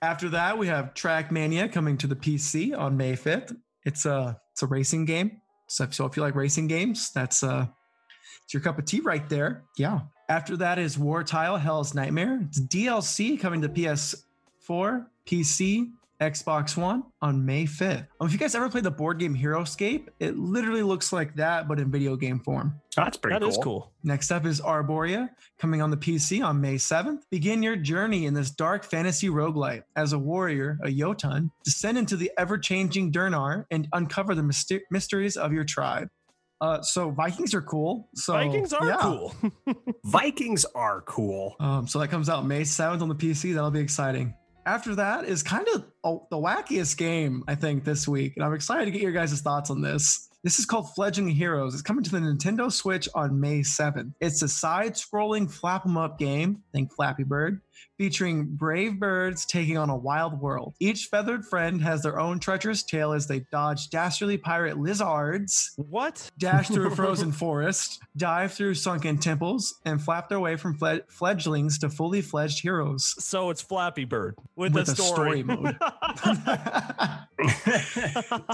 After that, we have Trackmania coming to the PC on May 5th. It's a racing game. So if you like racing games, that's your cup of tea right there. Yeah. After that is War Tile Hell's Nightmare. It's DLC coming to PS4, PC, Xbox One on May 5th. If you guys ever played the board game Heroescape, it literally looks like that, but in video game form. Oh, that's pretty cool. That is cool. Next up is Arborea, coming on the PC on May 7th. Begin your journey in this dark fantasy roguelite as a warrior, a Jotun, descend into the ever-changing Durnar and uncover the mysteries of your tribe. So Vikings are cool. Vikings are cool. Vikings are cool. So that comes out May 7th on the PC. That'll be exciting. After that is kind of the wackiest game, I think, this week. And I'm excited to get your guys' thoughts on this. This is called Fledgling Heroes. It's coming to the Nintendo Switch on May 7th. It's a side-scrolling flap-em-up game, think Flappy Bird, featuring brave birds taking on a wild world. Each feathered friend has their own treacherous tale as they dodge dastardly pirate lizards, dash through a frozen forest, dive through sunken temples, and flap their way from fledglings to fully fledged heroes. So it's Flappy Bird with a story mode.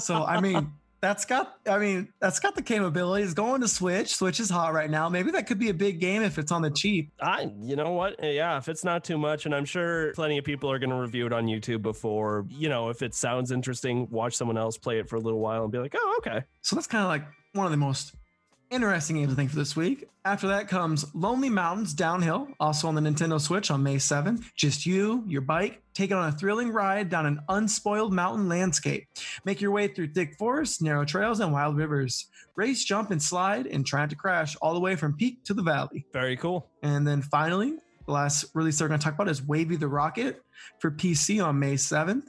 So, I mean... That's got the capabilities. Going to Switch. Switch is hot right now. Maybe that could be a big game if it's on the cheap. You know what? Yeah, if it's not too much, and I'm sure plenty of people are going to review it on YouTube before, you know, if it sounds interesting, watch someone else play it for a little while and be like, oh, okay. So that's kind of like one of the most interesting games, I think, for this week. After that comes Lonely Mountains Downhill, also on the Nintendo Switch on May 7th. Just you, your bike, take it on a thrilling ride down an unspoiled mountain landscape. Make your way through thick forests, narrow trails, and wild rivers. Race, jump, and slide, and try not to crash all the way from peak to the valley. Very cool. And then finally, the last release they're going to talk about is Wavy the Rocket for PC on May 7th.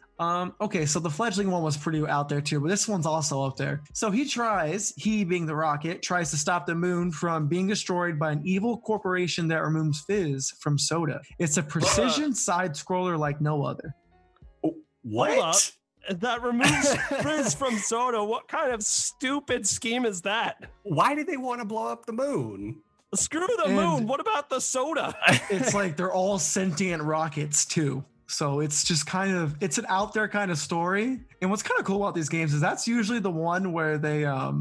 Okay, so the fledgling one was pretty out there too, but this one's also up there. So he being the Rocket, tries to stop the moon from being destroyed by an evil corporation that removes fizz from soda. It's a precision side-scroller like no other. What? That removes fizz from soda? What kind of stupid scheme is that? Why did they want to blow up the moon? Screw the moon. What about the soda? It's like they're all sentient rockets too. So it's just kind of, it's an out there kind of story. And what's kind of cool about these games is that's usually the one where they, I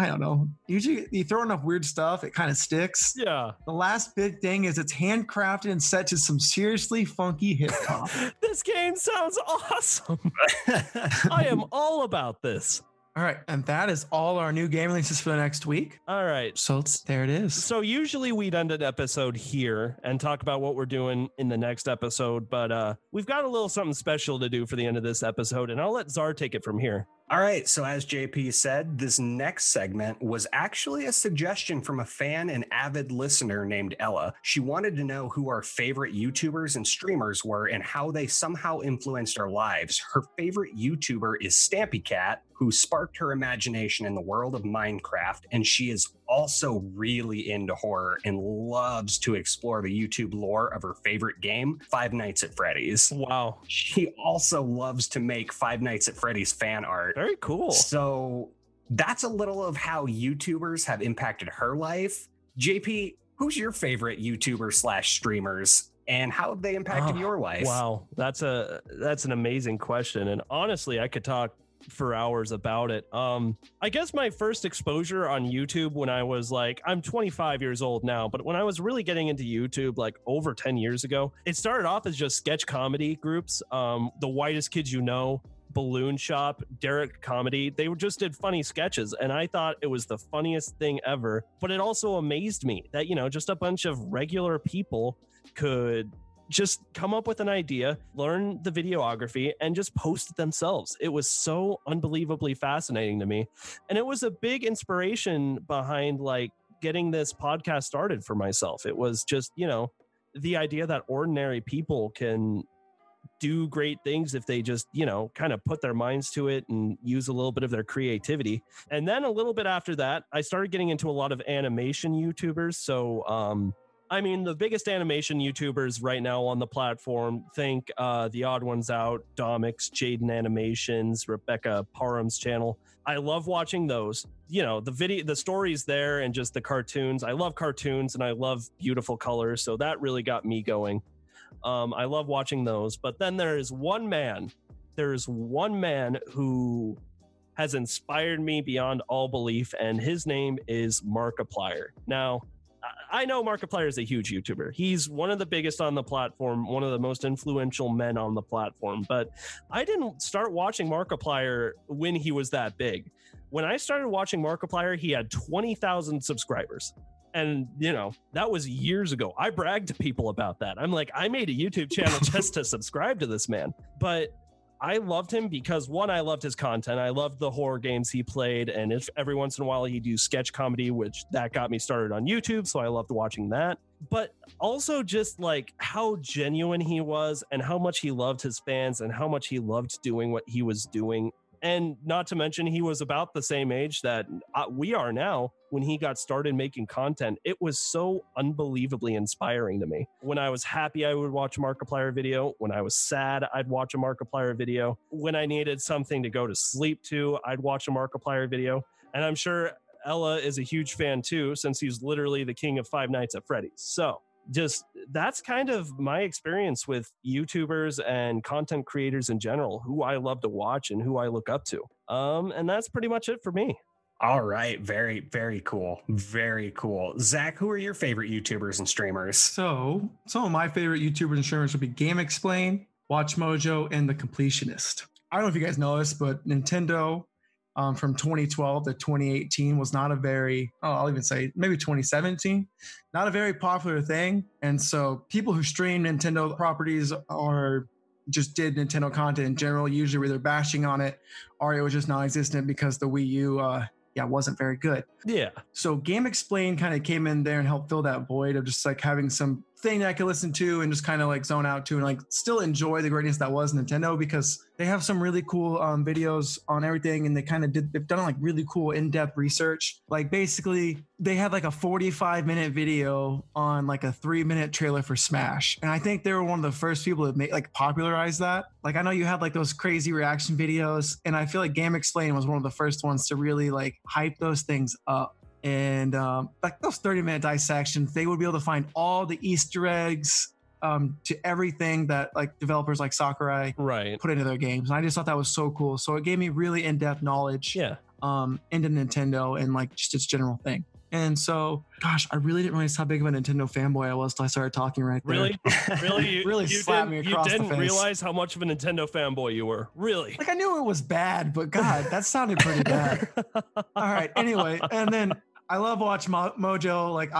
don't know, usually you throw enough weird stuff, it kind of sticks. Yeah. The last big thing is it's handcrafted and set to some seriously funky hip hop. This game sounds awesome. I am all about this. All right, and that is all our new game releases for the next week. All right. So there it is. So usually we'd end an episode here and talk about what we're doing in the next episode, but we've got a little something special to do for the end of this episode, and I'll let Czar take it from here. All right, so as JP said, this next segment was actually a suggestion from a fan and avid listener named Ella. She wanted to know who our favorite YouTubers and streamers were and how they somehow influenced our lives. Her favorite YouTuber is Stampy Cat, who sparked her imagination in the world of Minecraft, and she is also really into horror and loves to explore the YouTube lore of her favorite game, Five Nights at Freddy's. Wow. She also loves to make Five Nights at Freddy's fan art. Very cool. So that's a little of how YouTubers have impacted her life. JP, who's your favorite YouTuber slash streamers? And how have they impacted your life? Wow, that's an amazing question. And honestly, I could talk for hours about it. I guess my first exposure on YouTube when I was like, I'm 25 years old now, but when I was really getting into YouTube like over 10 years ago, it started off as just sketch comedy groups. The Whitest Kids You Know, Balloon Shop, Derek Comedy, they just did funny sketches, and I thought it was the funniest thing ever. But it also amazed me that, you know, just a bunch of regular people could just come up with an idea, learn the videography, and just post it themselves. It was so unbelievably fascinating to me. And it was a big inspiration behind like getting this podcast started for myself. It was just, you know, the idea that ordinary people can do great things if they just, you know, kind of put their minds to it and use a little bit of their creativity. And then a little bit after that, I started getting into a lot of animation YouTubers. So, I mean, the biggest animation YouTubers right now on the platform, think The Odd Ones Out, Domix, Jaden Animations, Rebecca Parham's channel. I love watching those. You know, the stories there and just the cartoons. I love cartoons and I love beautiful colors. So that really got me going. I love watching those. But then there is one man. There is one man who has inspired me beyond all belief, and his name is Markiplier. Now, I know Markiplier is a huge YouTuber. He's one of the biggest on the platform, one of the most influential men on the platform. But I didn't start watching Markiplier when he was that big. When I started watching Markiplier, he had 20,000 subscribers. And, you know, that was years ago. I bragged to people about that. I'm like, I made a YouTube channel just to subscribe to this man. But I loved him because, one, I loved his content. I loved the horror games he played. And if every once in a while he'd do sketch comedy, which that got me started on YouTube. So I loved watching that. But also just like how genuine he was and how much he loved his fans and how much he loved doing what he was doing. And not to mention, he was about the same age that we are now when he got started making content. It was so unbelievably inspiring to me. When I was happy, I would watch a Markiplier video. When I was sad, I'd watch a Markiplier video. When I needed something to go to sleep to, I'd watch a Markiplier video. And I'm sure Ella is a huge fan too, since he's literally the king of Five Nights at Freddy's. So just that's kind of my experience with YouTubers and content creators in general, who I love to watch and who I look up to. And that's pretty much it for me. All right. Very, very cool. Very cool. Zach, who are your favorite YouTubers and streamers? So some of my favorite YouTubers and streamers would be GameXplain, WatchMojo, and The Completionist. I don't know if you guys know this, but Nintendo from 2012 to 2018 was not a very, I'll even say maybe 2017, not a very popular thing. And so people who stream Nintendo properties or just did Nintendo content in general, usually were either bashing on it or it was just non-existent because the Wii U, wasn't very good. Yeah. So GameXplain kind of came in there and helped fill that void of just like having some thing that I could listen to and just kind of like zone out to and like still enjoy the greatness that was Nintendo, because they have some really cool videos on everything, and they kind of they've done like really cool in-depth research. Like basically they had like a 45-minute video on like a 3-minute trailer for Smash. And I think they were one of the first people that made like popularize that. Like I know you had like those crazy reaction videos, and I feel like GameXplain was one of the first ones to really like hype those things up. And like those 30-minute dissections, they would be able to find all the Easter eggs to everything that like developers like Sakurai put into their games. And I just thought that was so cool. So it gave me really in-depth knowledge into Nintendo and like just its general thing. And so, gosh, I really didn't realize how big of a Nintendo fanboy I was until I started talking right there. Really? You, really slapped me across the face. You didn't realize how much of a Nintendo fanboy you were. Really? Like, I knew it was bad, but God, that sounded pretty bad. All right. Anyway, and then I love WatchMojo.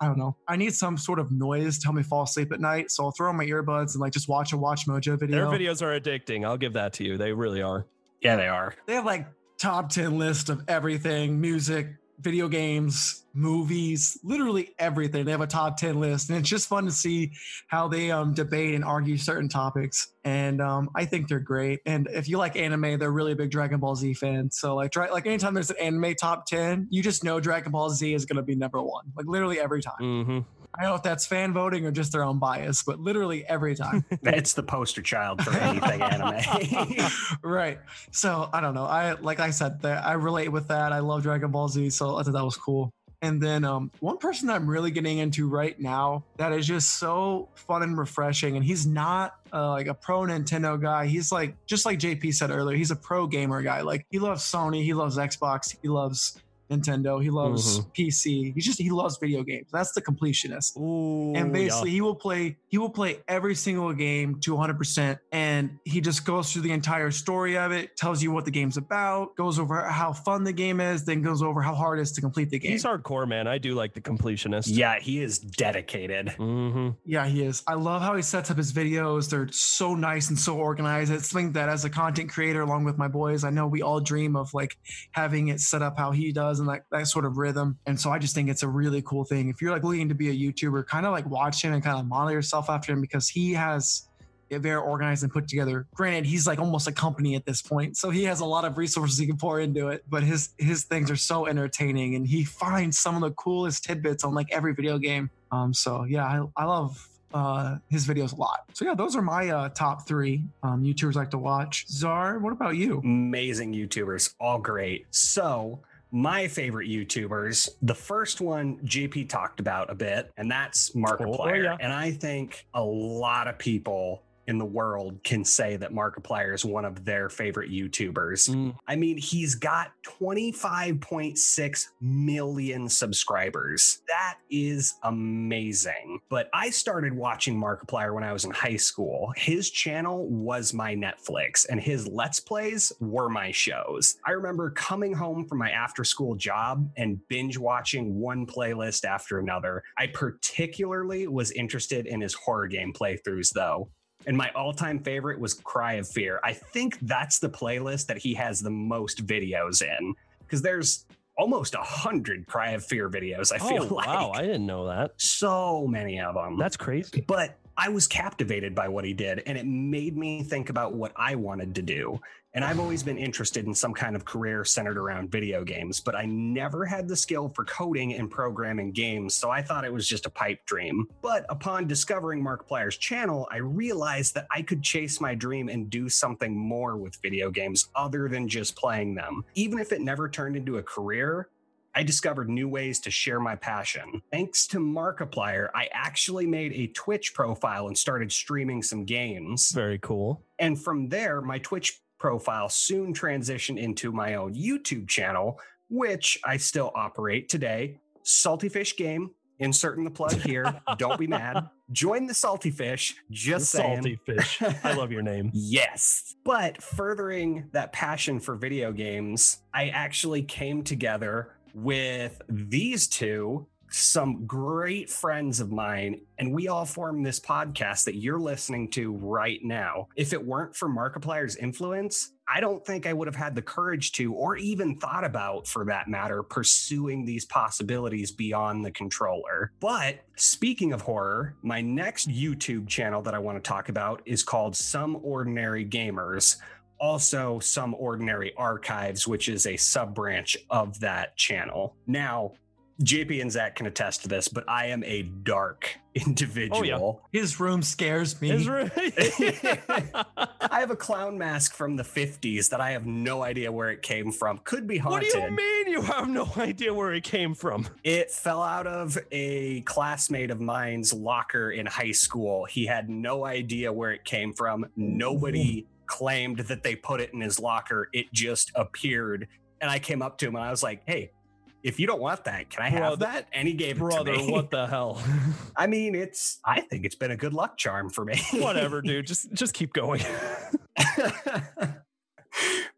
I don't know. I need some sort of noise to help me fall asleep at night. So I'll throw on my earbuds and like just watch a WatchMojo video. Their videos are addicting. I'll give that to you. They really are. Yeah, they are. They have like top 10 list of everything, music, video games, movies, literally everything. They have a top 10 list, and it's just fun to see how they debate and argue certain topics. And I think they're great. And if you like anime, they're really big Dragon Ball Z fans. So like anytime there's an anime top 10, you just know Dragon Ball Z is going to be number one, like literally every time. Mm-hmm. I don't know if that's fan voting or just their own bias, but literally every time. It's the poster child for anything anime. Right. So I don't know. I relate with that. I love Dragon Ball Z, so I thought that was cool. And then one person that I'm really getting into right now that is just so fun and refreshing, and he's not like a pro Nintendo guy. He's like, just like JP said earlier, he's a pro gamer guy. Like he loves Sony, he loves Xbox, he loves Nintendo, he loves PC. He loves video games. That's the completionist. Ooh, and basically he will play every single game to 100%, and he just goes through the entire story of it, tells you what the game's about, goes over how fun the game is, then goes over how hard it is to complete the game. He's hardcore, man. I do like the completionist. Yeah, he is dedicated. Mm-hmm. Yeah, he is. I love how he sets up his videos. They're so nice and so organized. It's something that as a content creator, along with my boys, I know we all dream of like having it set up how he does, and that sort of rhythm. And so I just think it's a really cool thing. If you're like looking to be a YouTuber, kind of like watch him and kind of monitor yourself after him, because he has it very organized and put together. Granted, he's like almost a company at this point, so he has a lot of resources he can pour into it, but his things are so entertaining, and he finds some of the coolest tidbits on like every video game. So yeah, I love his videos a lot. So yeah, those are my top three YouTubers I like to watch. Czar, what about you? Amazing YouTubers, all great. So my favorite YouTubers, the first one JP talked about a bit, and that's Markiplier. Oh, yeah. And I think a lot of people in the world can say that Markiplier is one of their favorite YouTubers. Mm. I mean, he's got 25.6 million subscribers. That is amazing. But I started watching Markiplier when I was in high school. His channel was my Netflix, and his Let's Plays were my shows. I remember coming home from my after-school job and binge-watching one playlist after another. I particularly was interested in his horror game playthroughs, though. And my all-time favorite was Cry of Fear. I think that's the playlist that he has the most videos in, because there's almost 100 Cry of Fear videos, I feel like. Oh, wow, I didn't know that. So many of them. That's crazy. But I was captivated by what he did, and it made me think about what I wanted to do. And I've always been interested in some kind of career centered around video games, but I never had the skill for coding and programming games, so I thought it was just a pipe dream. But upon discovering Markiplier's channel, I realized that I could chase my dream and do something more with video games other than just playing them. Even if it never turned into a career, I discovered new ways to share my passion. Thanks to Markiplier, I actually made a Twitch profile and started streaming some games. Very cool. And from there, my Twitch profile soon transitioned into my own YouTube channel, which I still operate today. Salty Fish Game, inserting the plug here. Don't be mad. Join the Salty Fish, just saying. Salty Fish. I love your name. Yes. But furthering that passion for video games, I actually came together with these two some great friends of mine, and we all formed this podcast that you're listening to right now. If it weren't for Markiplier's influence, I don't think I would have had the courage to, or even thought about, for that matter, pursuing these possibilities beyond the controller. But speaking of horror, my next YouTube channel that I want to talk about is called Some Ordinary Gamers, also Some Ordinary Archives, which is a sub-branch of that channel. Now, JP and Zach can attest to this, but I am a dark individual. Oh, yeah. His room scares me. His room. I have a clown mask from the 50s that I have no idea where it came from. Could be haunted. What do you mean you have no idea where it came from? It fell out of a classmate of mine's locker in high school. He had no idea where it came from. Nobody claimed that they put it in his locker. It just appeared. And I came up to him and I was like, hey, if you don't want that, can I have that? And he gave it to me. What the hell? I mean, I think it's been a good luck charm for me. Whatever, dude. Just keep going.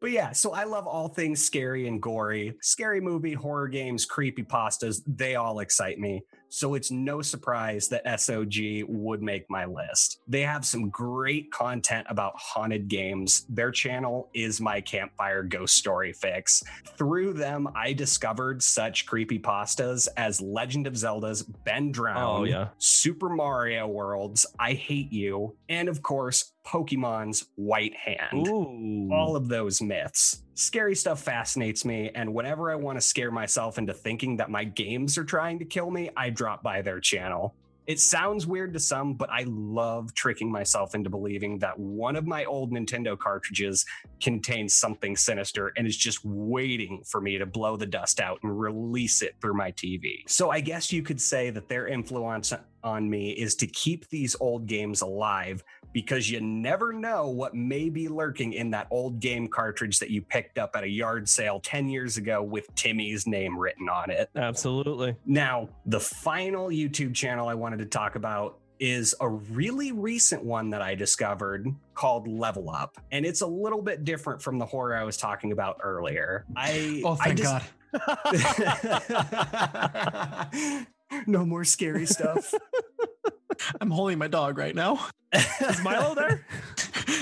But yeah, so I love all things scary and gory. Scary movie, horror games, creepypastas, they all excite me. So it's no surprise that SOG would make my list. They have some great content about haunted games. Their channel is My Campfire Ghost Story Fix. Through them, I discovered such creepypastas as Legend of Zelda's Ben Drown, Super Mario World's I Hate You, and of course, Pokemon's White Hand. Ooh. All of those myths. Scary stuff fascinates me, and whenever I want to scare myself into thinking that my games are trying to kill me, I drop by their channel. It sounds weird to some, but I love tricking myself into believing that one of my old Nintendo cartridges contains something sinister and is just waiting for me to blow the dust out and release it through my TV. So I guess you could say that their influence on me is to keep these old games alive, because you never know what may be lurking in that old game cartridge that you picked up at a yard sale 10 years ago with Timmy's name written on it. Absolutely. Now, the final YouTube channel I wanted to talk about is a really recent one that I discovered called Level Up. And it's a little bit different from the horror I was talking about earlier. Oh, thank God. No more scary stuff. I'm holding my dog right now. Is Milo there?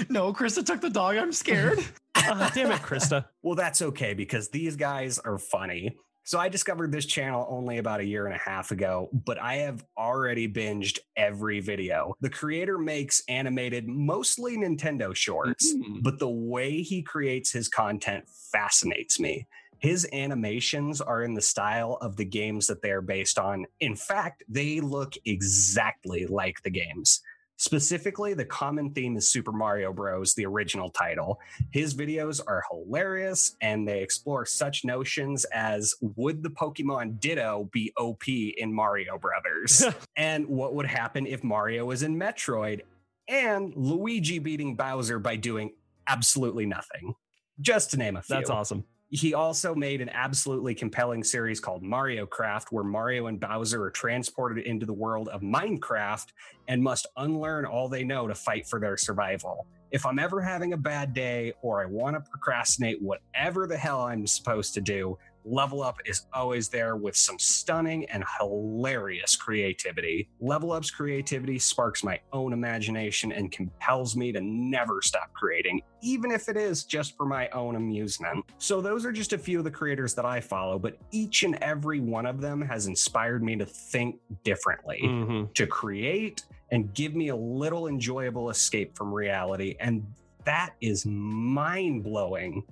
No, Krista took the dog. I'm scared. Damn it, Krista. Well, that's okay, because these guys are funny. So I discovered this channel only about 1.5 years ago, but I have already binged every video. The creator makes animated, mostly Nintendo shorts, but the way he creates his content fascinates me. His animations are in the style of the games that they are based on. In fact, they look exactly like the games. Specifically, the common theme is Super Mario Bros., the original title. His videos are hilarious, and they explore such notions as, would the Pokemon Ditto be OP in Mario Brothers? And what would happen if Mario was in Metroid? And Luigi beating Bowser by doing absolutely nothing. Just to name a few. That's awesome. He also made an absolutely compelling series called Mario Craft, where Mario and Bowser are transported into the world of Minecraft and must unlearn all they know to fight for their survival. If I'm ever having a bad day or I want to procrastinate whatever the hell I'm supposed to do, Level Up is always there with some stunning and hilarious creativity. Level Up's creativity sparks my own imagination and compels me to never stop creating, even if it is just for my own amusement. So those are just a few of the creators that I follow, but each and every one of them has inspired me to think differently, to create, and give me a little enjoyable escape from reality. And that is mind-blowing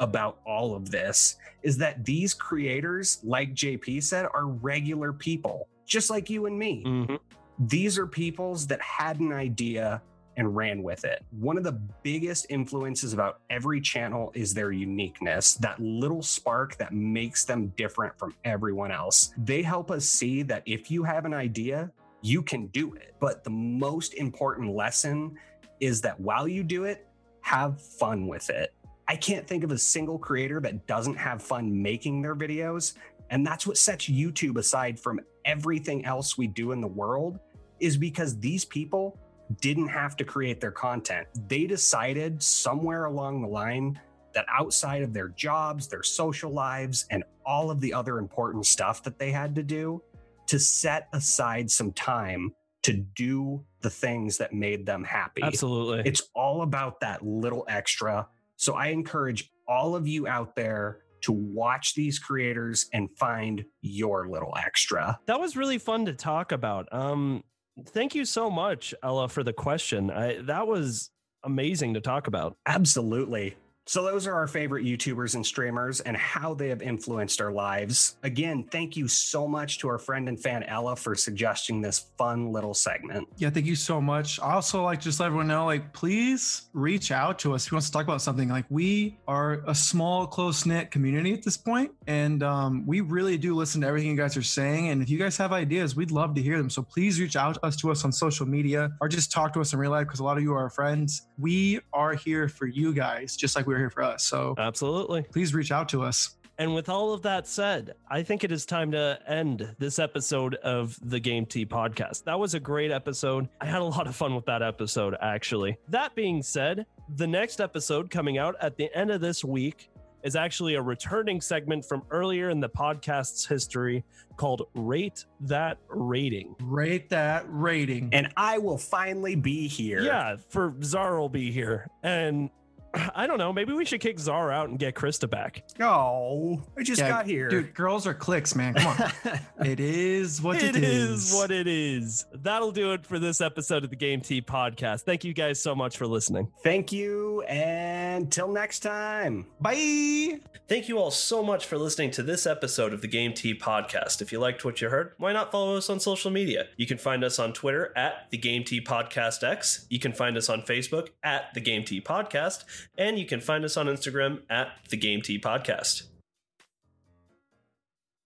about all of this, is that these creators, like JP said, are regular people, just like you and me. These are peoples that had an idea and ran with it. One of the biggest influences about every channel is their uniqueness, that little spark that makes them different from everyone else. They help us see that if you have an idea, you can do it. But the most important lesson is that while you do it, have fun with it. I can't think of a single creator that doesn't have fun making their videos. And that's what sets YouTube aside from everything else we do in the world, is because these people didn't have to create their content. They decided somewhere along the line that outside of their jobs, their social lives, and all of the other important stuff that they had to do, to set aside some time to do the things that made them happy. Absolutely. It's all about that little extra. So I encourage all of you out there to watch these creators and find your little extra. That was really fun to talk about. Thank you so much, Ella, for the question. That was amazing to talk about. Absolutely. So those are our favorite YouTubers and streamers and how they have influenced our lives. Again, thank you so much to our friend and fan Ella for suggesting this fun little segment. Yeah, thank you so much. I also like to just let everyone know, like, please reach out to us if you want to talk about something. Like, we are a small, close-knit community at this point, and we really do listen to everything you guys are saying. And if you guys have ideas, we'd love to hear them. So please reach out to us on social media, or just talk to us in real life, because a lot of you are our friends. We are here for you guys, just like we here for us. So absolutely, please reach out to us. And with all of that said, I think it is time to end this episode of the Game Tea Podcast. That was a great episode. I had a lot of fun with that episode, actually. That being said, the next episode coming out at the end of this week is actually a returning segment from earlier in the podcast's history called Rate That Rating. Rate That Rating. And I will finally be here. Yeah, for Zara will be here. And I don't know. Maybe we should kick Czar out and get Krista back. Oh, I just got here. Dude, girls are clicks, man. Come on. It is what it is. That'll do it for this episode of the Game Tea Podcast. Thank you guys so much for listening. Thank you. And till next time. Bye. Thank you all so much for listening to this episode of the Game Tea Podcast. If you liked what you heard, why not follow us on social media? You can find us on Twitter at the Game Tea Podcast X. You can find us on Facebook at the Game Tea Podcast. And you can find us on Instagram at The Game Tea Podcast.